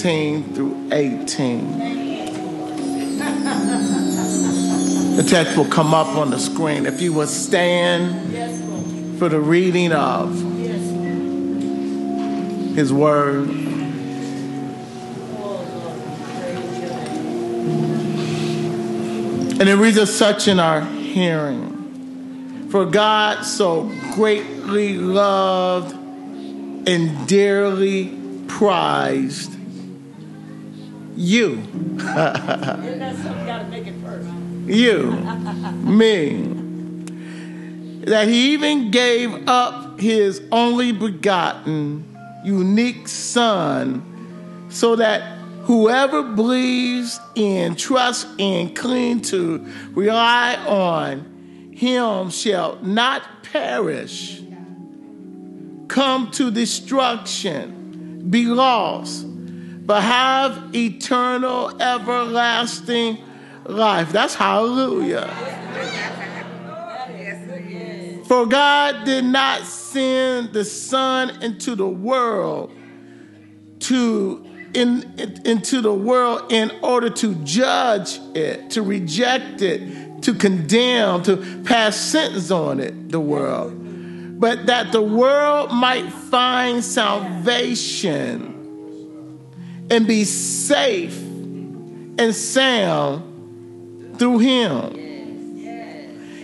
16 through 18. The text will come up on the screen. If you will stand for the reading of His Word. And it reads as such in our hearing. For God so greatly loved and dearly prized you, you, me, that He even gave up His only begotten, unique Son, so that whoever believes in, trusts in, clings to, rely on Him shall not perish, come to destruction, be lost, but have eternal, everlasting life. That's hallelujah. For God did not send the Son into the world in order to judge it, to reject it, to condemn, to pass sentence on it, the world, but that the world might find salvation and be safe and sound through Him.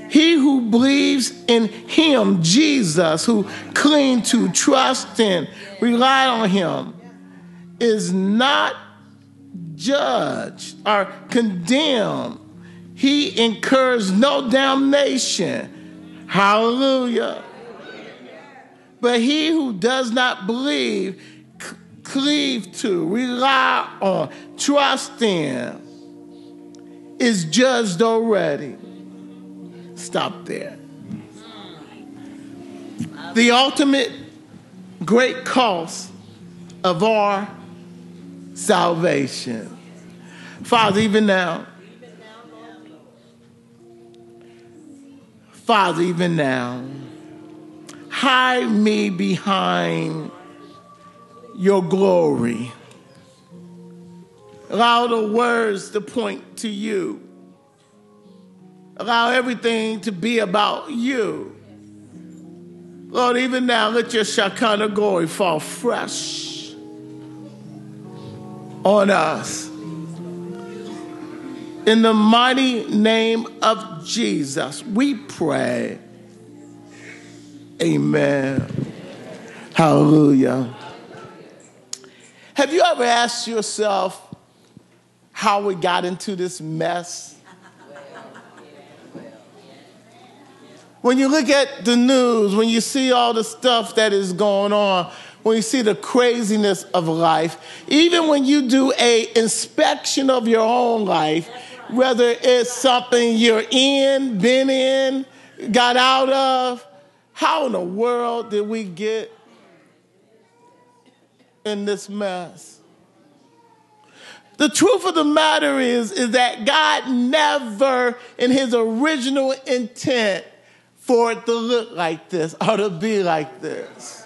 He who believes in Him, Jesus, who clings to, trusts in, relies on Him, is not judged or condemned. He incurs no damnation. Hallelujah. But he who does not believe, cleave to, rely on, trust in, is judged already. Stop there. The ultimate great cost of our salvation. Father, even now, hide me behind Your glory. Allow the words to point to You. Allow everything to be about You. Lord, even now, let Your Shekinah glory fall fresh on us. In the mighty name of Jesus, we pray. Amen. Hallelujah. Have you ever asked yourself how we got into this mess? When you look at the news, when you see all the stuff that is going on, when you see the craziness of life, even when you do an inspection of your own life, whether it's something you're in, been in, got out of, how in the world did we get in this mess? The truth of the matter is that God never, in His original intent, for it to look like this or to be like this.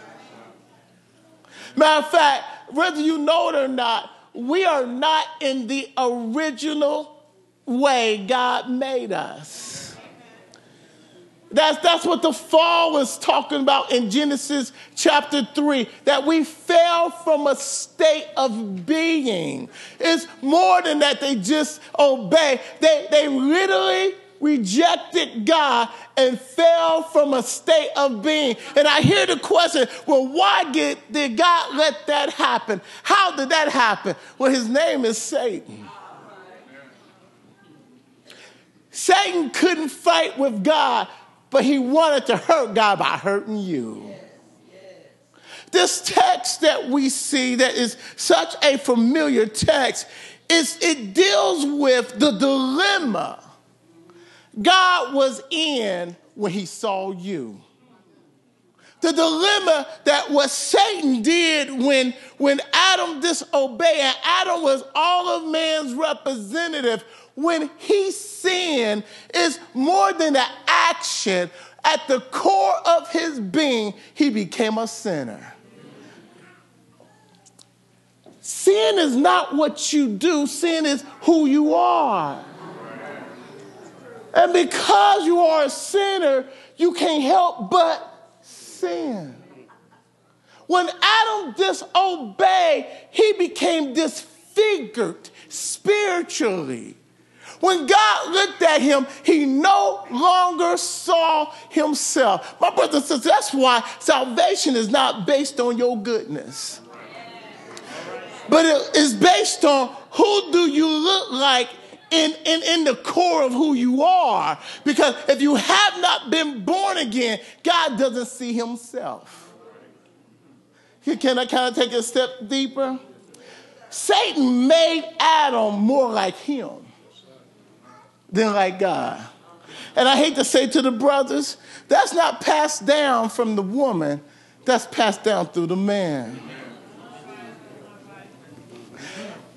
Matter of fact, whether you know it or not, we are not in the original way God made us. That's what the fall was talking about in Genesis chapter 3, that we fell from a state of being. It's more than that they just obey. They literally rejected God and fell from a state of being. And I hear the question, well, why did God let that happen? How did that happen? Well, his name is Satan. Satan couldn't fight with God, but he wanted to hurt God by hurting you. Yes, yes. This text that we see, that is such a familiar text, it deals with the dilemma God was in when He saw you. The dilemma that what Satan did when Adam disobeyed, and Adam was all of man's representative, when he sinned, is more than an action. At the core of his being, he became a sinner. Sin is not what you do. Sin is who you are. And because you are a sinner, you can't help but sin. When Adam disobeyed, he became disfigured spiritually. When God looked at him, he no longer saw himself. My brothers and sisters, that's why salvation is not based on your goodness. But it is based on who do you look like in the core of who you are. Because if you have not been born again, God doesn't see himself. Can I kind of take a step deeper? Satan made Adam more like him than like God. And I hate to say to the brothers, that's not passed down from the woman. That's passed down through the man.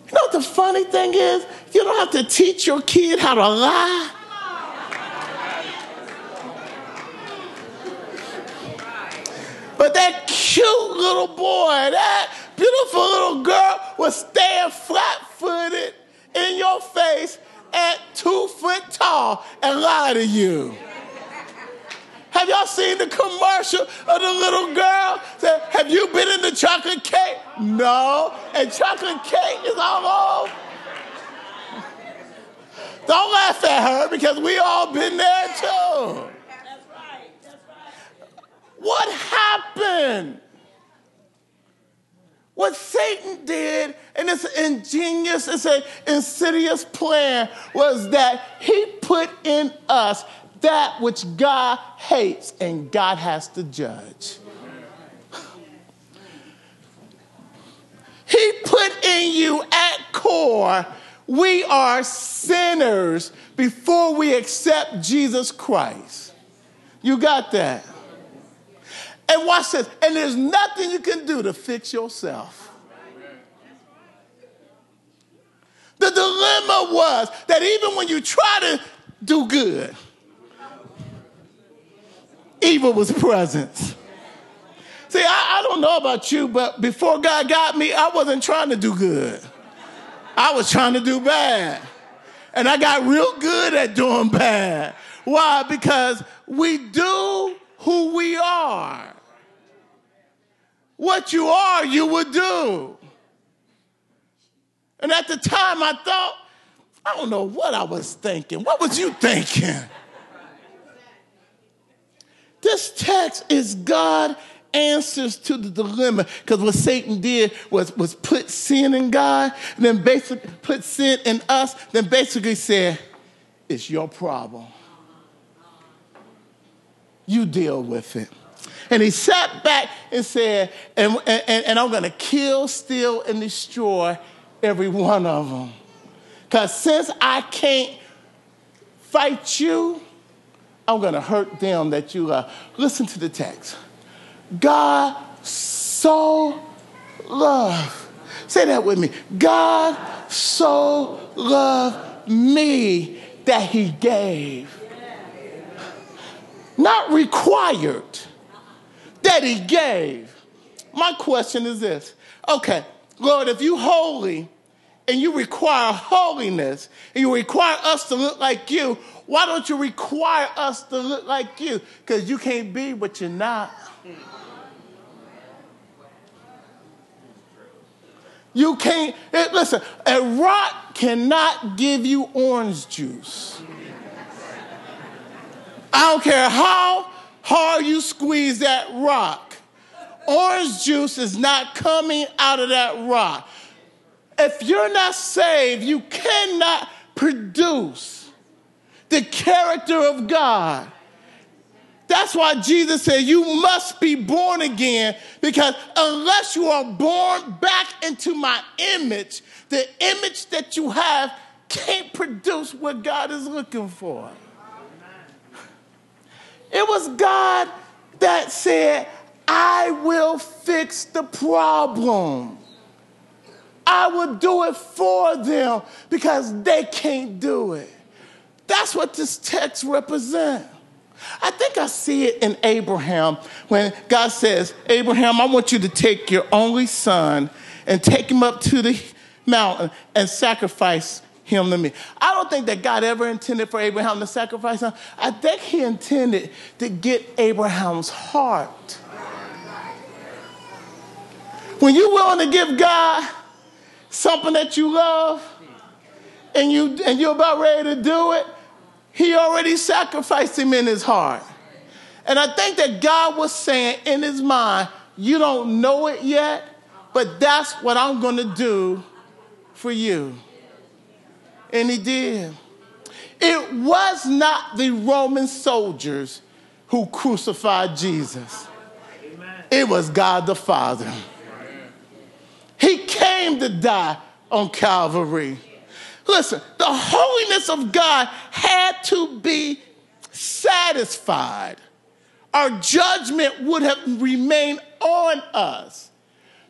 You know what the funny thing is? You don't have to teach your kid how to lie. But that cute little boy, that beautiful little girl was stand flat-footed in your face at 2 foot tall and lie to you. Have y'all seen the commercial of the little girl? Said, have you been in the chocolate cake? No. And chocolate cake is all over. Don't laugh at her because we all been there too. That's right. What happened? What Satan did in this ingenious, it's an insidious plan, was that he put in us that which God hates and God has to judge. He put in you at core, we are sinners before we accept Jesus Christ. You got that? And watch this. And there's nothing you can do to fix yourself. The dilemma was that even when you try to do good, evil was present. See, I don't know about you, but before God got me, I wasn't trying to do good. I was trying to do bad. And I got real good at doing bad. Why? Because we do who we are. What you are, you will do. And at the time, I thought, I don't know what I was thinking. What was you thinking? This text is God answers to the dilemma, because what Satan did was put sin in God, and then basically put sin in us, then basically said, it's your problem. You deal with it. And he sat back and said, and I'm going to kill, steal, and destroy every one of them. Because since I can't fight you, I'm going to hurt them that you love. Listen to the text. God so loved. Say that with me. God so loved me that he gave. Not required, that he gave. My question is this. Okay, Lord, if you holy and you require holiness and you require us to look like you, why don't you require us to look like you? Because you can't be what you're not. You can't, listen, a rock cannot give you orange juice. I don't care how hard you squeeze that rock. Orange juice is not coming out of that rock. If you're not saved, you cannot produce the character of God. That's why Jesus said you must be born again, because unless you are born back into my image, the image that you have can't produce what God is looking for. It was God that said, I will fix the problem. I will do it for them because they can't do it. That's what this text represents. I think I see it in Abraham when God says, Abraham, I want you to take your only son and take him up to the mountain and sacrifice him to me. I don't think that God ever intended for Abraham to sacrifice him. I think he intended to get Abraham's heart. When you're willing to give God something that you love and you're about ready to do it, he already sacrificed him in his heart. And I think that God was saying in his mind, you don't know it yet, but that's what I'm going to do for you. And he did. It was not the Roman soldiers who crucified Jesus. It was God the Father. He came to die on Calvary. Listen, the holiness of God had to be satisfied. Our judgment would have remained on us.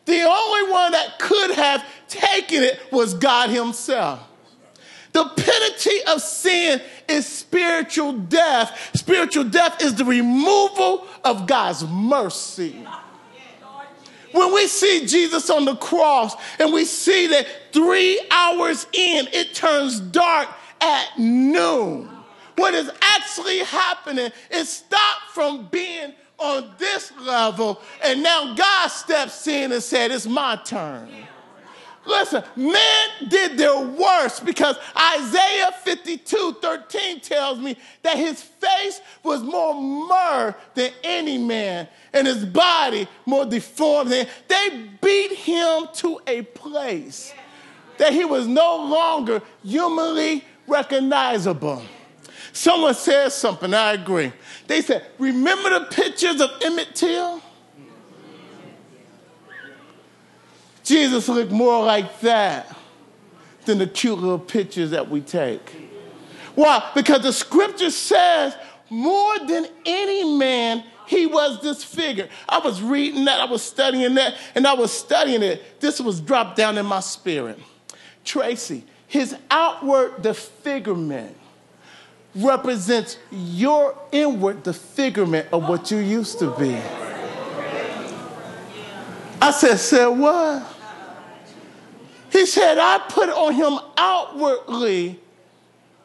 The only one that could have taken it was God himself. The penalty of sin is spiritual death. Spiritual death is the removal of God's mercy. When we see Jesus on the cross and we see that 3 hours in, it turns dark at noon. What is actually happening is stopped from being on this level, and now God steps in and said, it's my turn. Listen, men did their worst because Isaiah 52:13 tells me that his face was more marred than any man and his body more deformed than. They beat him to a place that he was no longer humanly recognizable. Someone said something, I agree. They said, remember the pictures of Emmett Till? Jesus looked more like that than the cute little pictures that we take. Why? Because the scripture says more than any man, he was disfigured. I was reading that, I was studying that, and I was studying it. This was dropped down in my spirit. Tracy, his outward disfigurement represents your inward disfigurement of what you used to be. I said, what? He said, I put on him outwardly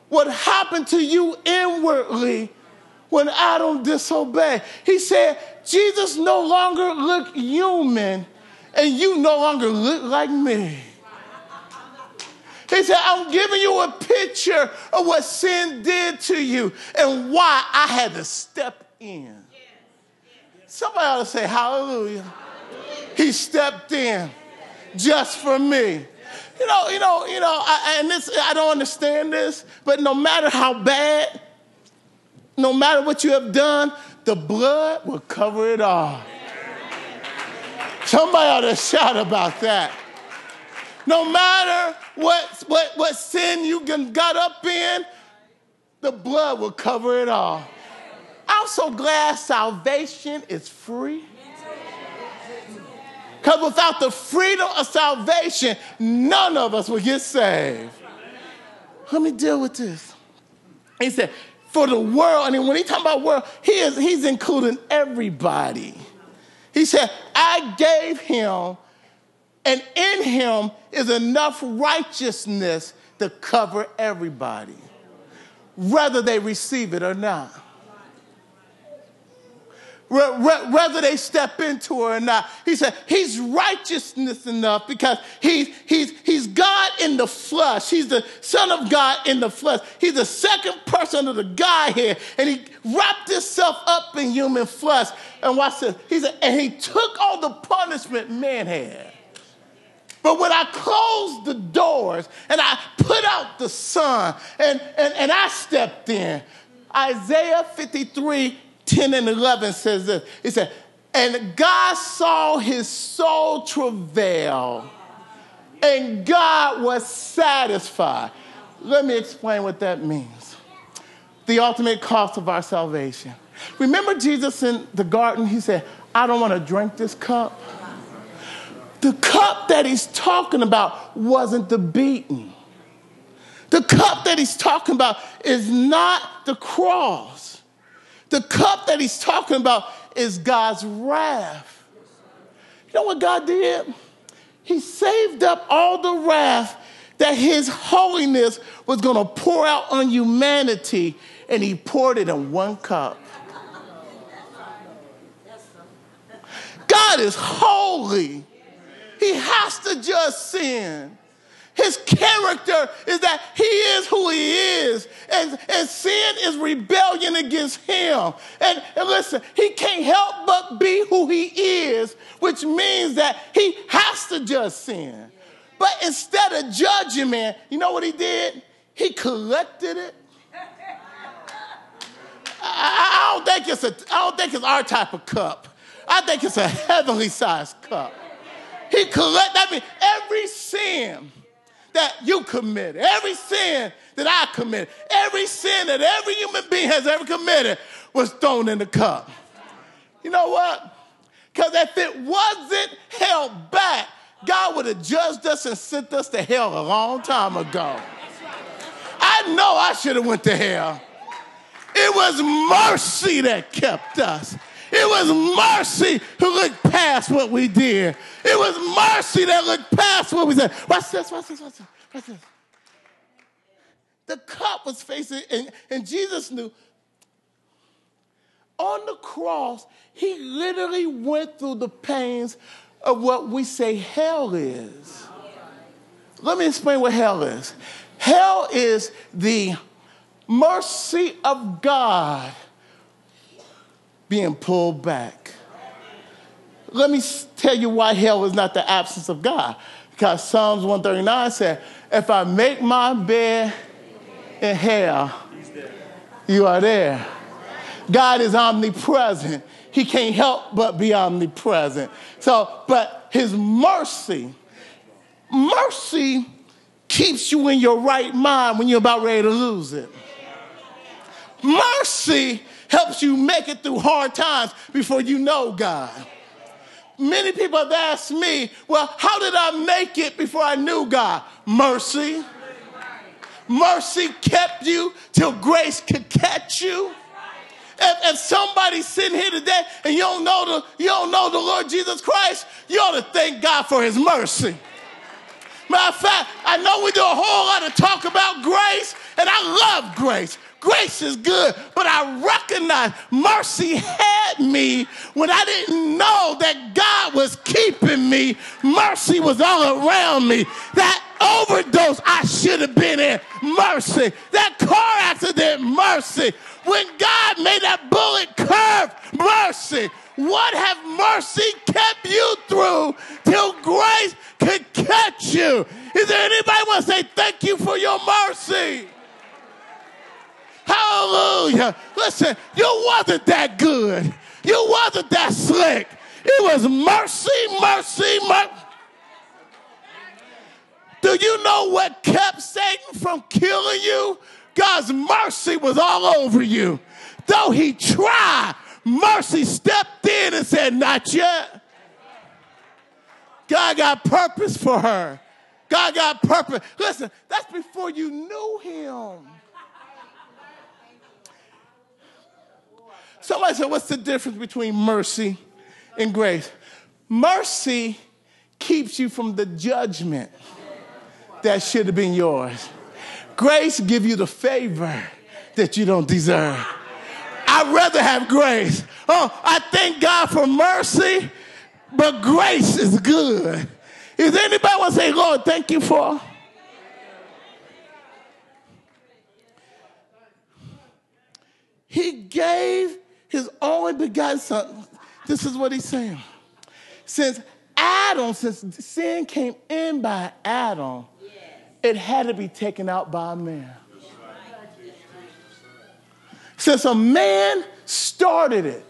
what happened to you inwardly when Adam disobeyed. He said, Jesus no longer looked human and you no longer look like me. He said, I'm giving you a picture of what sin did to you and why I had to step in. Somebody ought to say hallelujah. He stepped in just for me. I don't understand this, but no matter how bad, no matter what you have done, the blood will cover it all. Somebody ought to shout about that. No matter what sin you got up in, the blood will cover it all. I'm so glad salvation is free. Because without the freedom of salvation, none of us will get saved. Let me deal with this. He said, for the world, and when he talking about world, he's including everybody. He said, I gave him, and in him is enough righteousness to cover everybody, whether they receive it or not. Whether they step into her or not. He said, he's righteousness enough because he's God in the flesh. He's the Son of God in the flesh. He's the second person of the Godhead. And he wrapped himself up in human flesh. And watch this. He said, and he took all the punishment man had. But when I closed the doors and I put out the sun and I stepped in, Isaiah 53 10 and 11 says this. It said, and God saw his soul travail, and God was satisfied. Let me explain what that means. The ultimate cost of our salvation. Remember Jesus in the garden? He said, I don't want to drink this cup. The cup that he's talking about wasn't the beating. The cup that he's talking about is not the cross. The cup that he's talking about is God's wrath. You know what God did? He saved up all the wrath that his holiness was going to pour out on humanity, and he poured it in one cup. God is holy. He has to judge sin. His character is that he is who he is. And sin is rebellion against him. And listen, he can't help but be who he is, which means that he has to judge sin. But instead of judging man, you know what he did? He collected it. I don't think it's our type of cup. I think it's a heavenly sized cup. He collected, that means every sin that you commit, every sin that I committed, every sin that every human being has ever committed was thrown in the cup. You know what? Because if it wasn't held back, God would have judged us and sent us to hell a long time ago. I know I should have went to hell. It was mercy that kept us. It was mercy who looked past what we did. It was mercy that looked past what we said. Watch this. The cup was facing, and Jesus knew. On the cross, he literally went through the pains of what we say hell is. Let me explain what hell is. Hell is the mercy of God being pulled back. Let me tell you why hell is not the absence of God. Because Psalms 139 said, if I make my bed in hell, you are there. God is omnipresent. He can't help but be omnipresent. So, but his mercy keeps you in your right mind when you're about ready to lose it. Mercy helps you make it through hard times before you know God. Many people have asked me, well, how did I make it before I knew God? Mercy. Mercy kept you till grace could catch you. If somebody's sitting here today and you don't know the Lord Jesus Christ, you ought to thank God for his mercy. Matter of fact, I know we do a whole lot of talk about grace, and I love grace. Grace is good, but I recognize mercy had me when I didn't know that God was keeping me. Mercy was all around me. That overdose I should have been in, mercy. That car accident, mercy. When God made that bullet curve, mercy. What have mercy kept you through till grace could catch you? Is there anybody want to say thank you for your mercy? Hallelujah. Listen, you wasn't that good. You wasn't that slick. It was mercy. Do you know what kept Satan from killing you? God's mercy was all over you. Though he tried, mercy stepped in and said, not yet. God got purpose for her. God got purpose. Listen, that's before you knew him. Somebody said, what's the difference between mercy and grace? Mercy keeps you from the judgment that should have been yours. Grace gives you the favor that you don't deserve. I'd rather have grace. Oh, I thank God for mercy, but grace is good. Is anybody want to say, Lord, thank you for? He gave his only begotten son. This is what he's saying. Since sin came in by Adam, it had to be taken out by a man. Since a man started it,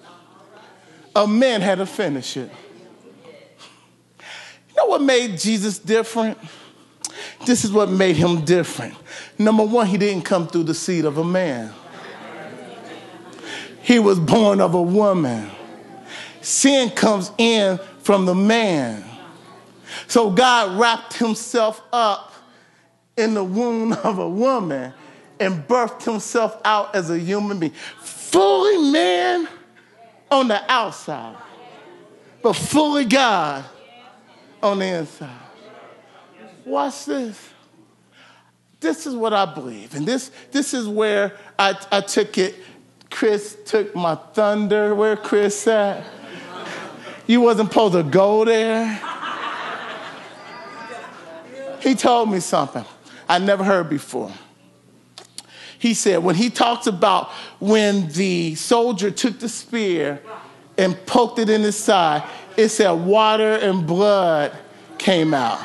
a man had to finish it. You know what made Jesus different? This is what made him different. Number one, he didn't come through the seed of a man. He was born of a woman. Sin comes in from the man. So God wrapped himself up in the womb of a woman and birthed himself out as a human being. Fully man on the outside, but fully God on the inside. Watch this. This is what I believe. And this is where I took it. Chris took my thunder. Where Chris at? You wasn't supposed to go there. He told me something I never heard before. He said, when he talks about when the soldier took the spear and poked it in his side, it said water and blood came out.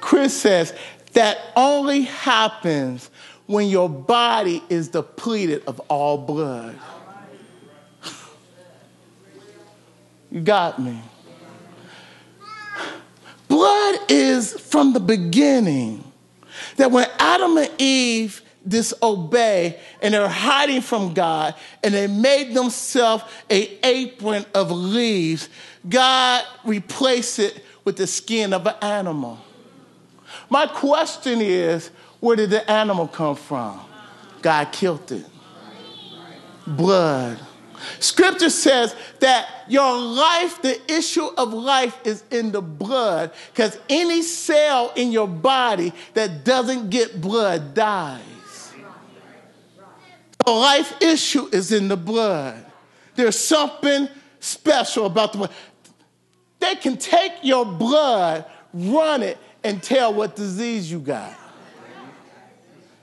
Chris says that only happens when your body is depleted of all blood. You got me. Blood is from the beginning. That when Adam and Eve disobey and they're hiding from God and they made themselves an apron of leaves, God replaced it with the skin of an animal. My question is, where did the animal come from? God killed it. Blood. Scripture says that your life, the issue of life is in the blood, because any cell in your body that doesn't get blood dies. The life issue is in the blood. There's something special about the blood. They can take your blood, run it, and tell what disease you got,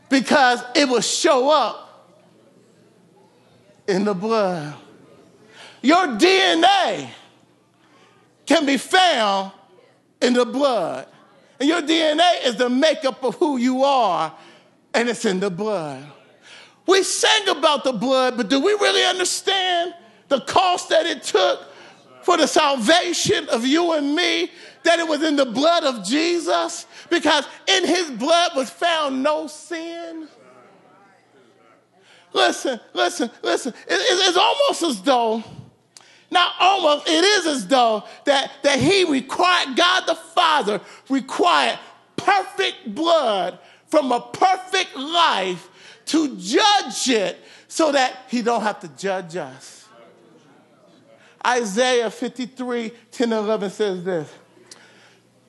because it will show up in the blood. Your DNA can be found in the blood. And your DNA is the makeup of who you are, and it's in the blood. We sang about the blood, but do we really understand the cost that it took for the salvation of you and me, that it was in the blood of Jesus? Because in his blood was found no sin. Listen. It's almost as though, not almost, it is as though that he required, God the Father required perfect blood from a perfect life to judge it so that he don't have to judge us. Isaiah 53, 10 and 11 says this.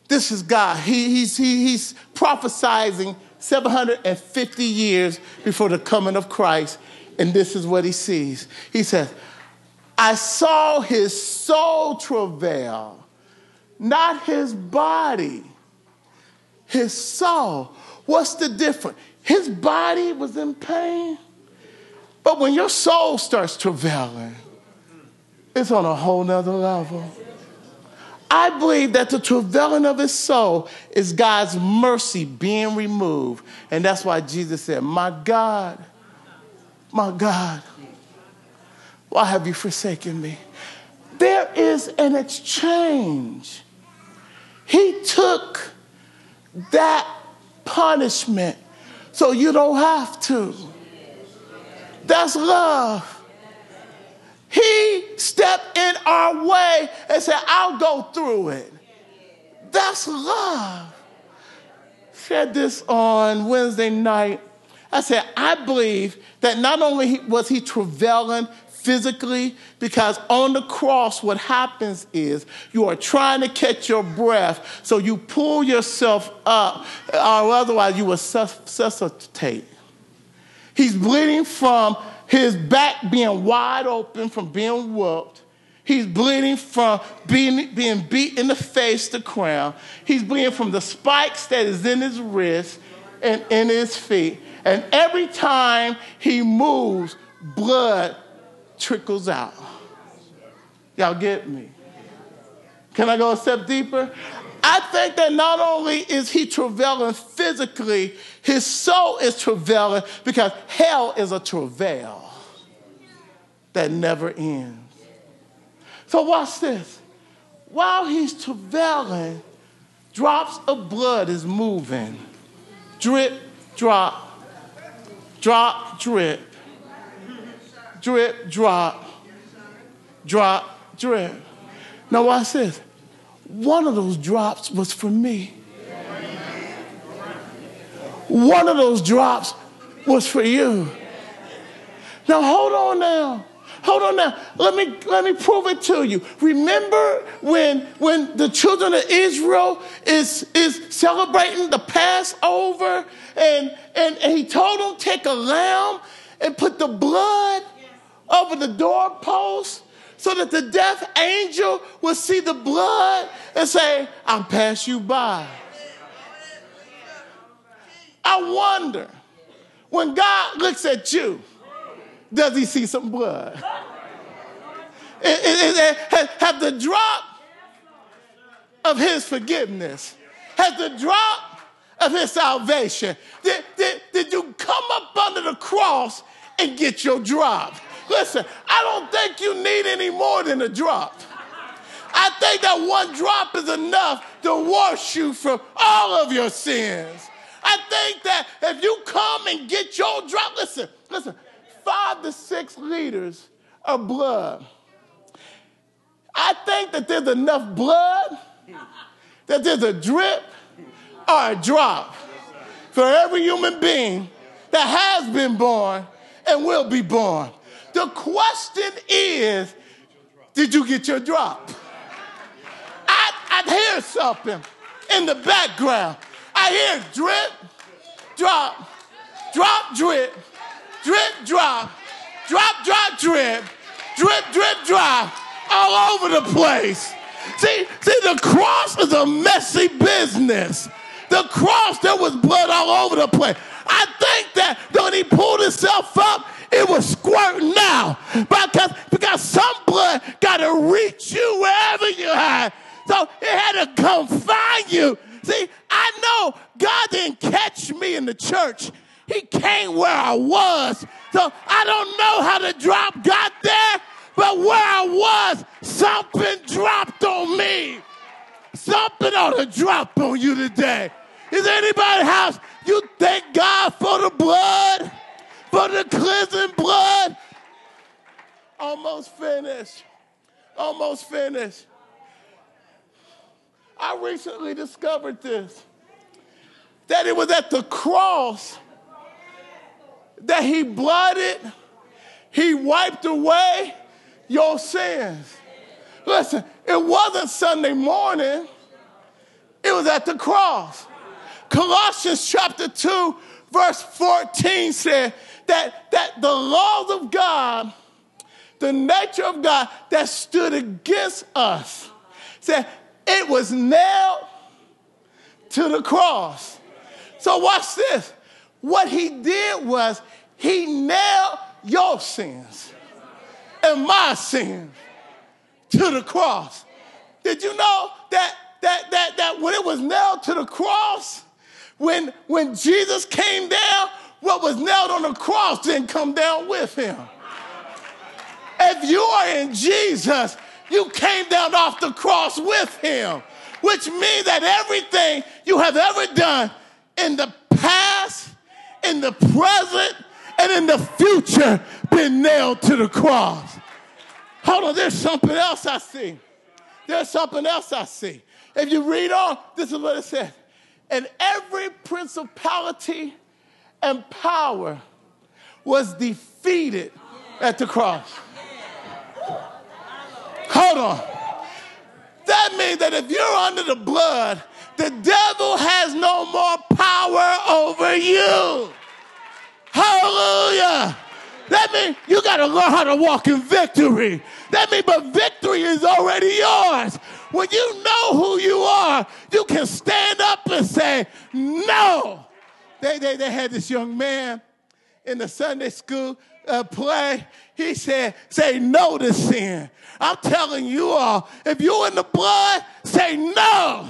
This is God. He's prophesying 750 years before the coming of Christ, and this is what he sees. He says, I saw his soul travail, not his body, his soul. What's the difference? His body was in pain, but when your soul starts travailing, it's on a whole nother level. I believe that the travailing of his soul is God's mercy being removed. And that's why Jesus said, my God, why have you forsaken me? There is an exchange. He took that punishment so you don't have to. That's love. He stepped in our way and said, I'll go through it. That's love. Said this on Wednesday night. I said, I believe that not only was he travailing physically, because on the cross what happens is you are trying to catch your breath, so you pull yourself up, or otherwise you will resuscitate. He's bleeding from his back being wide open from being whooped. He's bleeding from being beat in the face, the crown. He's bleeding from the spikes that is in his wrist and in his feet. And every time he moves, blood trickles out. Y'all get me? Can I go a step deeper? I think that not only is he travailing physically, his soul is travailing, because hell is a travail that never ends. So watch this. While he's travailing, drops of blood is moving. Drip, drop. Drop, drip. Drip, drop. Drop, drip. Now watch this. One of those drops was for me. One of those drops was for you. Now, hold on now. Hold on now. Let me prove it to you. Remember when the children of Israel is celebrating the Passover, and he told them, take a lamb and put the blood over the doorpost so that the death angel will see the blood and say, I'll pass you by. I wonder, when God looks at you, does he see some blood? Have the drop of his forgiveness? Has the drop of his salvation? Did you come up under the cross and get your drop? Listen, I don't think you need any more than a drop. I think that one drop is enough to wash you from all of your sins. I think that if you come and get your drop, listen, 5 to 6 liters of blood. I think that there's enough blood that there's a drip or a drop for every human being that has been born and will be born. The question is, did you get your drop? I hear something in the background. I hear drip, drop, drop, drip, drip, drop, drop, drop, drip, drip, drip, drop, all over the place. See, the cross is a messy business. The cross, there was blood all over the place. I think that when he pulled himself up, it was squirting now. Because some blood got to reach you wherever you are. So it had to come find you. See, I know God didn't catch me in the church. He came where I was. So I don't know how the drop got there, but where I was, something dropped on me. Something ought to drop on you today. Is there anybody in the house, you thank God for the blood, for the cleansing blood? Almost finished. I recently discovered this, that it was at the cross that he blooded, he wiped away your sins. Listen, it wasn't Sunday morning. It was at the cross. Colossians chapter 2, verse 14 said that the laws of God, the nature of God that stood against us, said, it was nailed to the cross. So watch this. What he did was he nailed your sins and my sins to the cross. Did you know that when it was nailed to the cross, when Jesus came down, what was nailed on the cross didn't come down with him? If you are in Jesus, you came down off the cross with him, which means that everything you have ever done in the past, in the present, and in the future been nailed to the cross. Hold on, there's something else I see. If you read on, this is what it says. And every principality and power was defeated at the cross. Hold on. That means that if you're under the blood, the devil has no more power over you. Hallelujah. That means you got to learn how to walk in victory. That means, but victory is already yours. When you know who you are, you can stand up and say, no. They had this young man in the Sunday school play. He said, say no to sin. I'm telling you all, if you're in the blood, say no.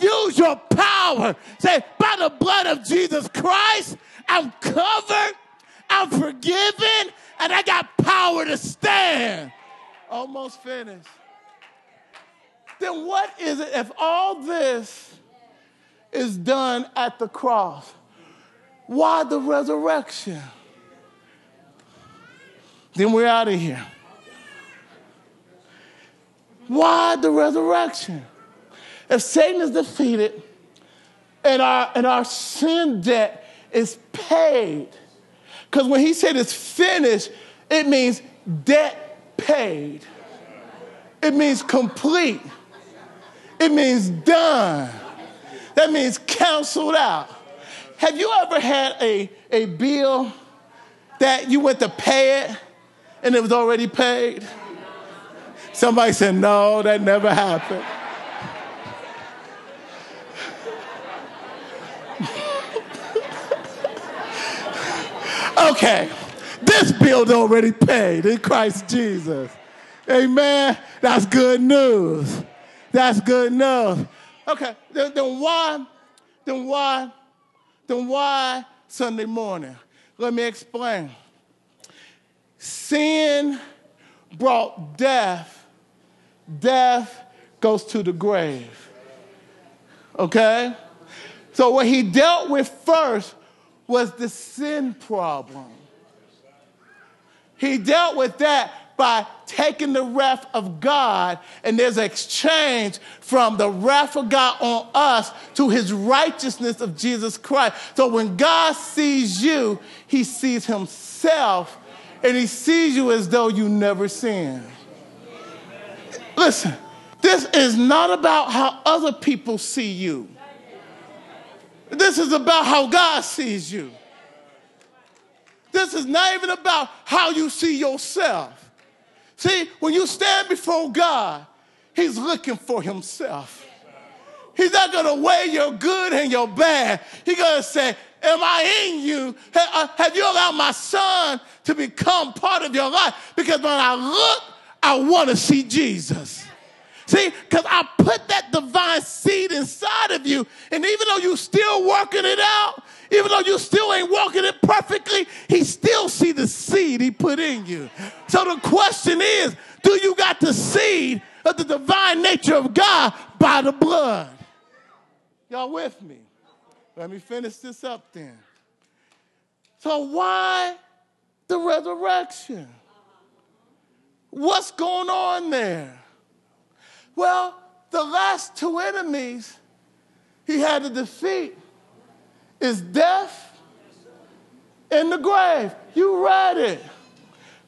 Use your power. Say, by the blood of Jesus Christ, I'm covered, I'm forgiven, and I got power to stand. Almost finished. Then what is it if all this is done at the cross? Why the resurrection? Then we're out of here. Why the resurrection? If Satan is defeated and our sin debt is paid, because when he said it's finished, it means debt paid. It means complete. It means done. That means canceled out. Have you ever had a bill that you went to pay it and it was already paid? Somebody said, no, that never happened. Okay, this bill already paid in Christ Jesus. Amen. That's good news. That's good news. Okay, then why Sunday morning? Let me explain. Sin brought death. Death goes to the grave. Okay? So what he dealt with first was the sin problem. He dealt with that by taking the wrath of God, and there's an exchange from the wrath of God on us to his righteousness of Jesus Christ. So when God sees you, he sees himself, and he sees you as though you never sinned. Listen, this is not about how other people see you. This is about how God sees you. This is not even about how you see yourself. See, when you stand before God, he's looking for himself. He's not going to weigh your good and your bad. He's going to say, am I in you? Have you allowed my son to become part of your life? Because when I look, I want to see Jesus. See, because I put that divine seed inside of you, and even though you're still working it out, even though you still ain't walking it perfectly, he still see the seed he put in you. So the question is, do you got the seed of the divine nature of God by the blood? Y'all with me? Let me finish this up then. So why the resurrection? What's going on there? Well, the last two enemies he had to defeat is death and the grave. You read it.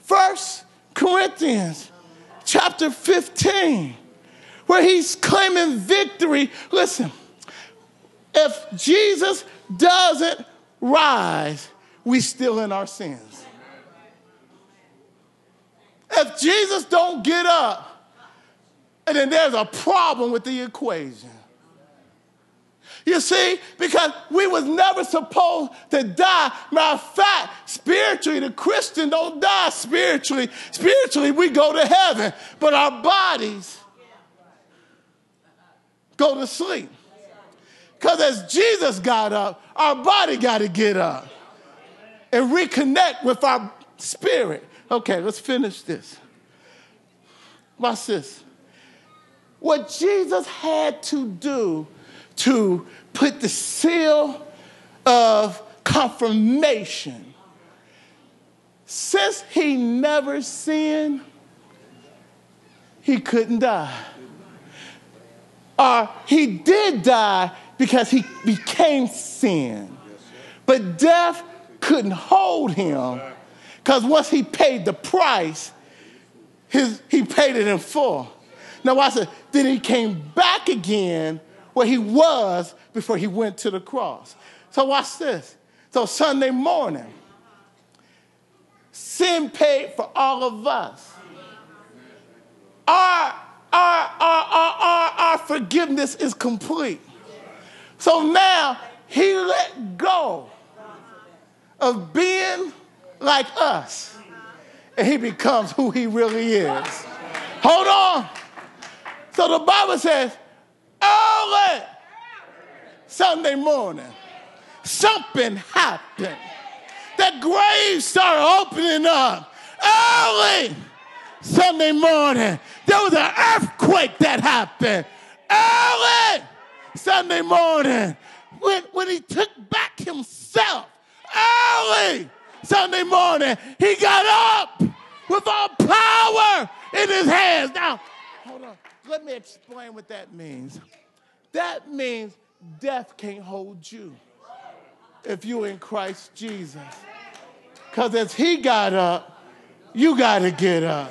First Corinthians chapter 15, where he's claiming victory. Listen, if Jesus doesn't rise, we still in our sins. If Jesus don't get up, and then there's a problem with the equation. You see, because we was never supposed to die. Matter of fact, spiritually, the Christian don't die spiritually. Spiritually, we go to heaven, but our bodies go to sleep. Because as Jesus got up, our body got to get up and reconnect with our spirit. Okay, let's finish this. Watch this. What Jesus had to do to put the seal of confirmation. Since he never sinned, he couldn't die. Or he did die because he became sin. But death couldn't hold him because once he paid the price, he paid it in full. Now I said, then he came back again where he was before he went to the cross. So watch this. So Sunday morning, sin paid for all of us. Our forgiveness is complete. So now he let go of being like us, and he becomes who he really is. Hold on. So the Bible says, early Sunday morning, something happened. The graves started opening up. Early Sunday morning, there was an earthquake that happened. Early Sunday morning, when he took back himself. Early Sunday morning, he got up with all power in his hands. Now, hold on. Let me explain what that means. That means death can't hold you if you're in Christ Jesus. Because as he got up, you got to get up.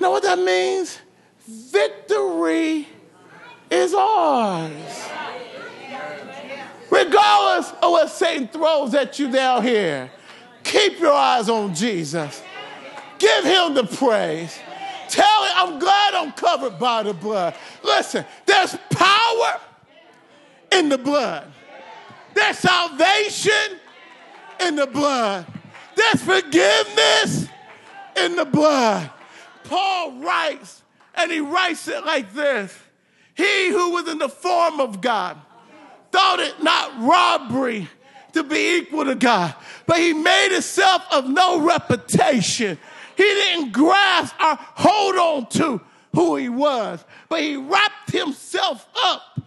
You know what that means? Victory is ours. Regardless of what Satan throws at you down here, keep your eyes on Jesus. Give him the praise. Tell him, I'm glad I'm covered by the blood. Listen, there's power in the blood. There's salvation in the blood. There's forgiveness in the blood. Paul writes, and he writes it like this. He who was in the form of God thought it not robbery to be equal to God, but he made himself of no reputation. He didn't grasp or hold on to who he was, but he wrapped himself up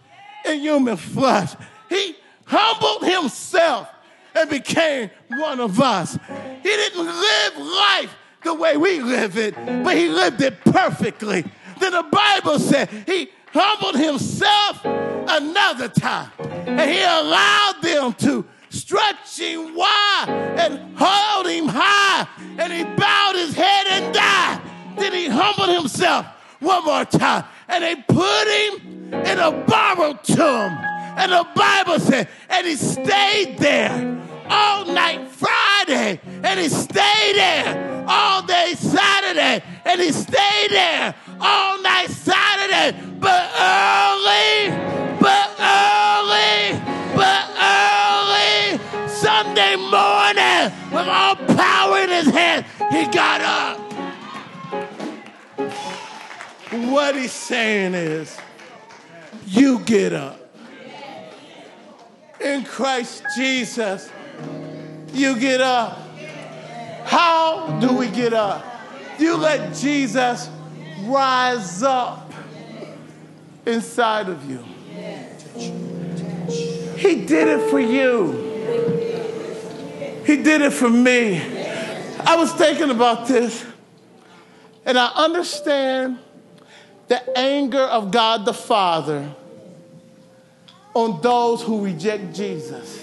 in human flesh. He humbled himself and became one of us. He didn't live life the way we live it, but he lived it perfectly. Then the Bible said he humbled himself another time, and he allowed them to stretch him wide and hold him high, and he bowed his head and died. Then he humbled himself one more time, and they put him in a borrowed tomb. And the Bible said, and he stayed there all night Friday, and he stayed there all day Saturday, and he stayed there all night Saturday, but early, Sunday morning, with all power in his hand, he got up. What he's saying is, you get up. In Christ Jesus, you get up. How do we get up? You let Jesus rise up inside of you. He did it for you. He did it for me. I was thinking about this, and I understand the anger of God the Father on those who reject Jesus.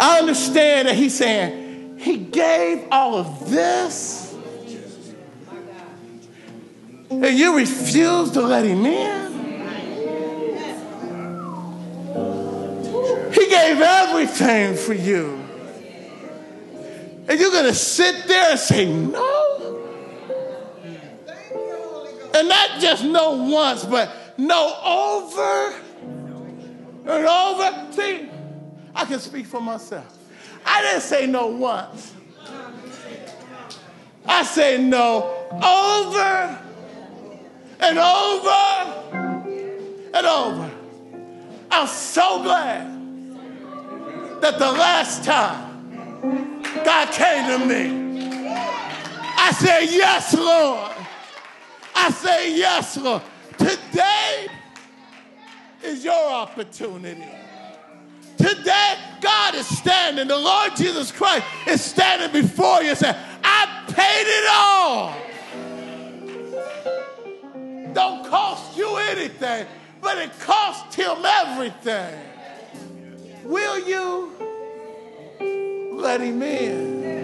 I understand that he's saying, he gave all of this and you refuse to let him in. He gave everything for you, and you're going to sit there and say no? And not just no once, but no, over and over. See, I can speak for myself. I didn't say no once. I say no over and over and over. I'm so glad that the last time God came to me, I said, yes, Lord. I say, yes, Lord. Today is your opportunity. Today, God is standing. The Lord Jesus Christ is standing before you and saying, I paid it all. Don't cost you anything, but it cost him everything. Will you let him in?